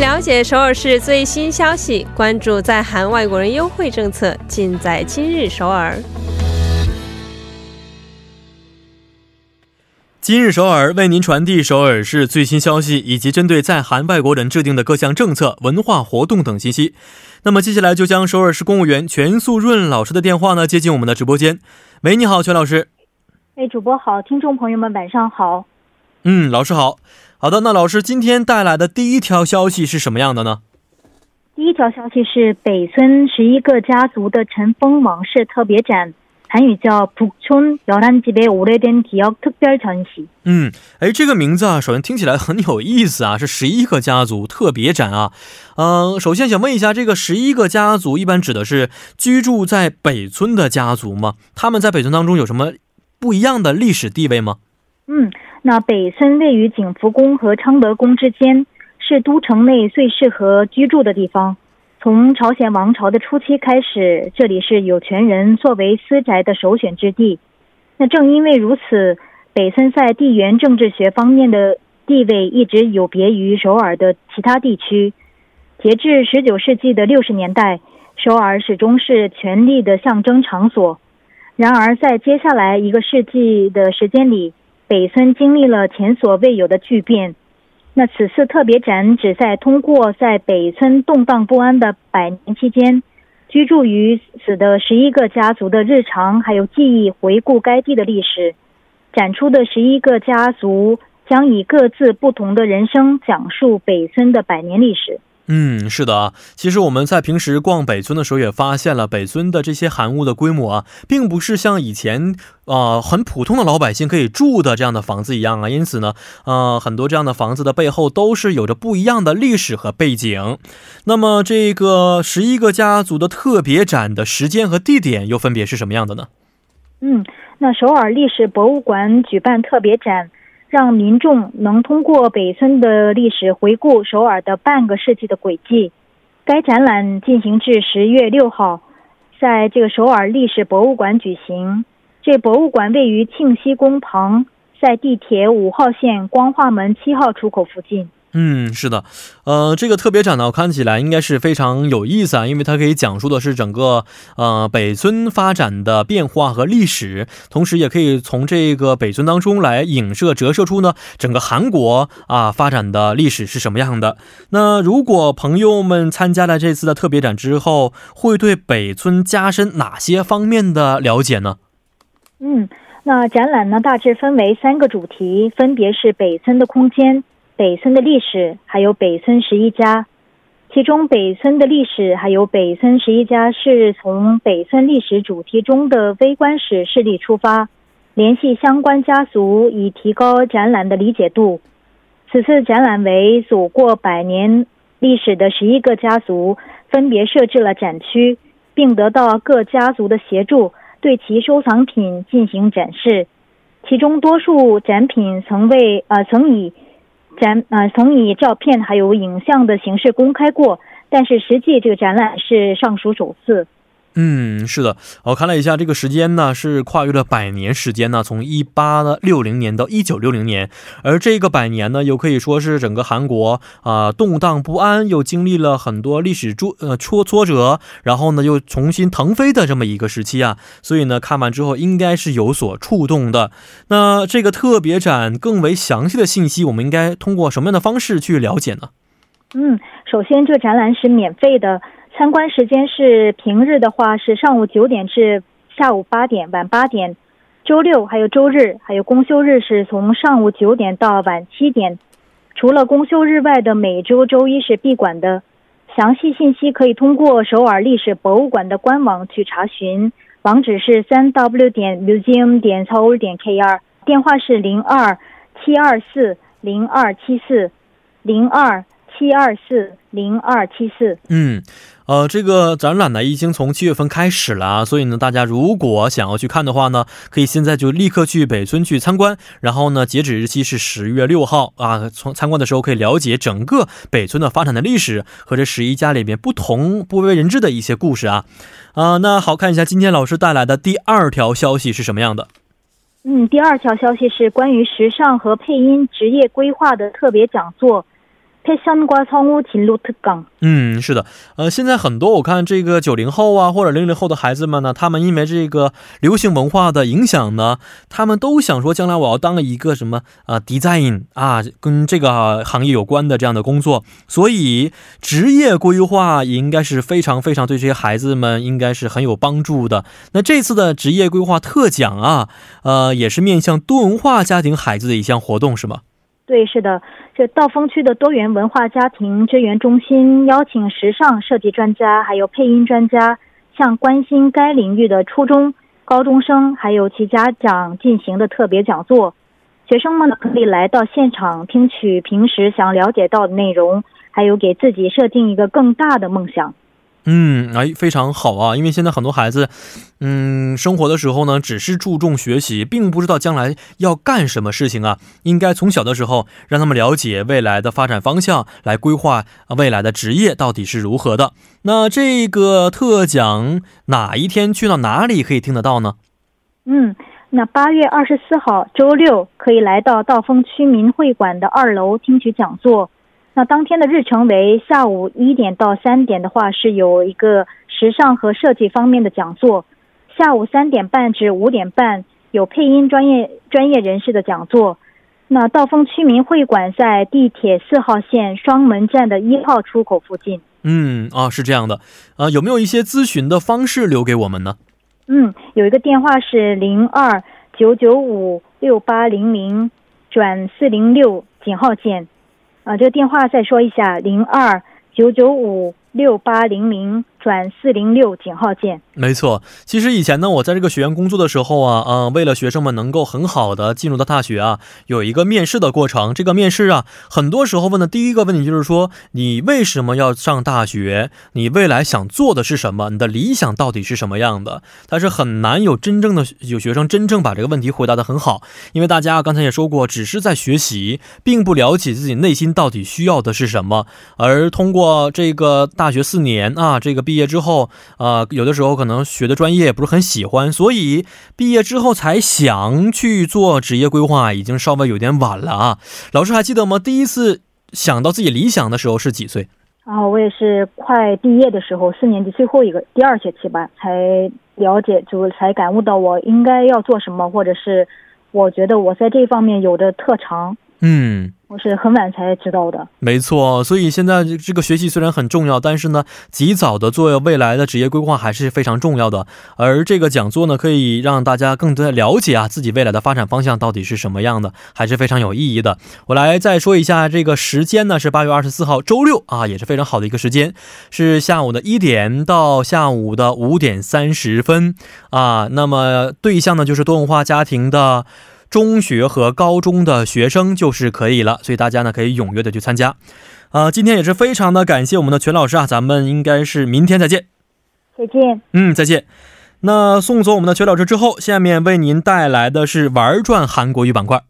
了解首尔市最新消息，关注在韩外国人优惠政策，尽在今日首尔。今日首尔为您传递首尔市最新消息，以及针对在韩外国人制定的各项政策、文化活动等信息。那么接下来就将首尔市公务员全素润老师的电话呢接进我们的直播间。喂，你好，全老师。主播好，听众朋友们晚上好。老师好。好的，那老师今天带来的第一条消息是什么样的呢？第一条消息是北村11个家族的尘封王室特别展。한유叫 북촌 11집의 오래된 기억 특별 전시。 这个 名字啊首先听起来很有意思啊， 是 11个 家族特别展啊。 首先想问一下， 这个 11个 家族 一般指的是居住在北村的家族吗？ 他们在北村当中有什么不一样的历史地位吗？ 那北村位于 景福宫和 昌德宫之间， 是都城内最适合居住的地方。 从朝鲜王朝的初期开始， 这里是有权人作为私宅的首选之地。 那正因为如此， 北村在地缘政治学方面的地位一直有别于首尔的其他地区。 截至 19世纪的60年代， 首尔始终是权力的象征场所。 然而在接下来一个世纪的时间里， 北村经历了前所未有的巨变。 那此次特别展旨在通过在北村动荡不安的百年期间， 居住于此的11个家族的日常还有记忆，回顾该地的历史。 展出的11个家族 将以各自不同的人生讲述北村的百年历史。 是的啊， 其实我们在平时逛北村的时候， 也发现了北村的这些韩屋的规模啊， 并不是像以前 很普通的老百姓可以住的这样的房子一样啊。 因此呢， 很多这样的房子的背后都是有着不一样的历史和背景。 那么这个 11个 家族的特别展的时间和地点又分别是什么样的呢？ 那首尔历史博物馆举办特别展， 让民众能通过北村的历史回顾 首尔的半个世纪的轨迹。 该展览进行至 10月6号， 在这个首尔历史博物馆举行。 这博物馆位于庆熙宫旁， 在地铁5号线光化门7号出口附近。 是的， 这个特别展呢， 看起来应该是非常有意思啊， 因为它可以讲述的是整个 北村发展的变化和历史， 同时也可以从这个北村当中来折射出呢 整个韩国发展的历史是什么样的。 那如果朋友们参加了这次的特别展之后， 会对北村加深哪些方面的了解呢？ 那展览呢大致分为3个主题， 分别是北村的空间、 北村的历史， 还有北村11家。 其中北村的历史还有北村11家 是从北村历史主题中的微观史事例出发， 联系相关家族， 以提高展览的理解度。 此次展览为走过百年历史的11个家族， 分别设置了展区， 并得到各家族的协助， 对其收藏品进行展示。 其中多数展品曾以照片 还有影像的形式公开过， 但是实际这个展览是尚属首次。 是的， 看了一下， 这个时间呢， 是跨越了百年时间呢， 从1860年 到1960年。 而这个百年呢， 又可以说是整个韩国 动荡不安， 又经历了很多历史挫折， 然后呢， 又重新腾飞的这么一个时期啊。 所以呢， 看完之后应该是有所触动的。 那这个特别展 更为详细的信息， 我们应该通过什么样的方式去了解呢？ 首先这个展览是免费的， 参观时间是平日的话， 是上午9点至下午8点， 晚8点。 周六、 还有周日、 还有公休日， 是从上午9点 到晚7点。 除了公休日外的， 每周周一 是闭馆的。 详细信息可以通过 首尔历史博物馆的官网去查询， 网址是 www.museum.seoul.kr， 电话是 02-724-0274 02-724-0274。 这个展览呢， 已经从7月份开始了啊， 所以呢大家如果想要去看的话呢， 可以现在就立刻去北村去参观， 然后呢截止日期是 10月6号 啊。 参观的时候可以了解整个北村的发展的历史， 和这11家里面不为人知的一些故事啊。 那好，看一下今天老师带来的第二条消息是什么样的？ 第二条消息是关于时尚和配音职业规划的特别讲座。 패션과 성우 진로 특강。 是的，现在很多我看这个90后啊或者00后的孩子们呢，他们因为这个流行文化的影响呢，他们都想说将来我要当一个什么 design 啊跟这个行业有关的这样的工作，所以职业规划也应该是非常非常对这些孩子们应该是很有帮助的。那这次的职业规划特讲啊也是面向多文化家庭孩子的一项活动是吗？ 对，是的，这道风区的多元文化家庭支援中心邀请时尚设计专家还有配音专家向关心该领域的初中高中生还有其家长进行的特别讲座，学生们可以来到现现场听取平时想了解到的内容，还有给自己设定一个更大的梦想。 非常好啊，因为现在很多孩子生活的时候呢只是注重学习，并不知道将来要干什么事情啊，应该从小的时候让他们了解未来的发展方向，来规划未来的职业到底是如何的。那这个特讲哪一天去到哪里可以听得到呢？那 8月24号周六可以来到道峰区民会馆的2楼听取讲座。 那当天的日程为 下午1点到3点的话是有一个时尚和设计方面的讲座， 下午3点半至5点半 有配音专业人士的讲座。 那道峰区民会馆在地铁4号线双门站的1号出口附近。 是这样的，有没有一些咨询的方式留给我们呢？ 有一个电话是 02-995-6800 转406 井号键。 这个电话再说一下 02-995-6800 转406 井号键。 没错，其实以前呢我在这个学员工作的时候啊，为了学生们能够很好的进入到大学啊，有一个面试的过程，这个面试啊很多时候呢第一个问题就是说你为什么要上大学，你未来想做的是什么，你的理想到底是什么样的。但是很难有真正的有学生真正把这个问题回答的很好，因为大家刚才也说过，只是在学习并不了解自己内心到底需要的是什么。而通过这个大学4年啊， 这个毕业之后有的时候可能学的专业也不是很喜欢，所以毕业之后才想去做职业规划已经稍微有点晚了啊。老师还记得吗？第一次想到自己理想的时候是几岁？我也是快毕业的时候4年级最后一个第二学期吧才了解，才感悟到我应该要做什么，或者是我觉得我在这方面有的特长。 我是很晚才知道的。没错，所以现在这个学习虽然很重要，但是呢及早的做未来的职业规划还是非常重要的，而这个讲座呢可以让大家更了解啊自己未来的发展方向到底是什么样的，还是非常有意义的。我来再说一下这个时间呢是 8月24号 周六啊，也是非常好的一个时间， 是下午的1点到下午的5点30分 啊。那么对象呢就是多文化家庭的 中学和高中的学生就是可以了，所以大家呢可以踊跃的去参加。今天也是非常的感谢我们的全老师啊，咱们应该是明天再见。再见。再见。那送走我们的全老师之后，下面为您带来的是玩转韩国语板块。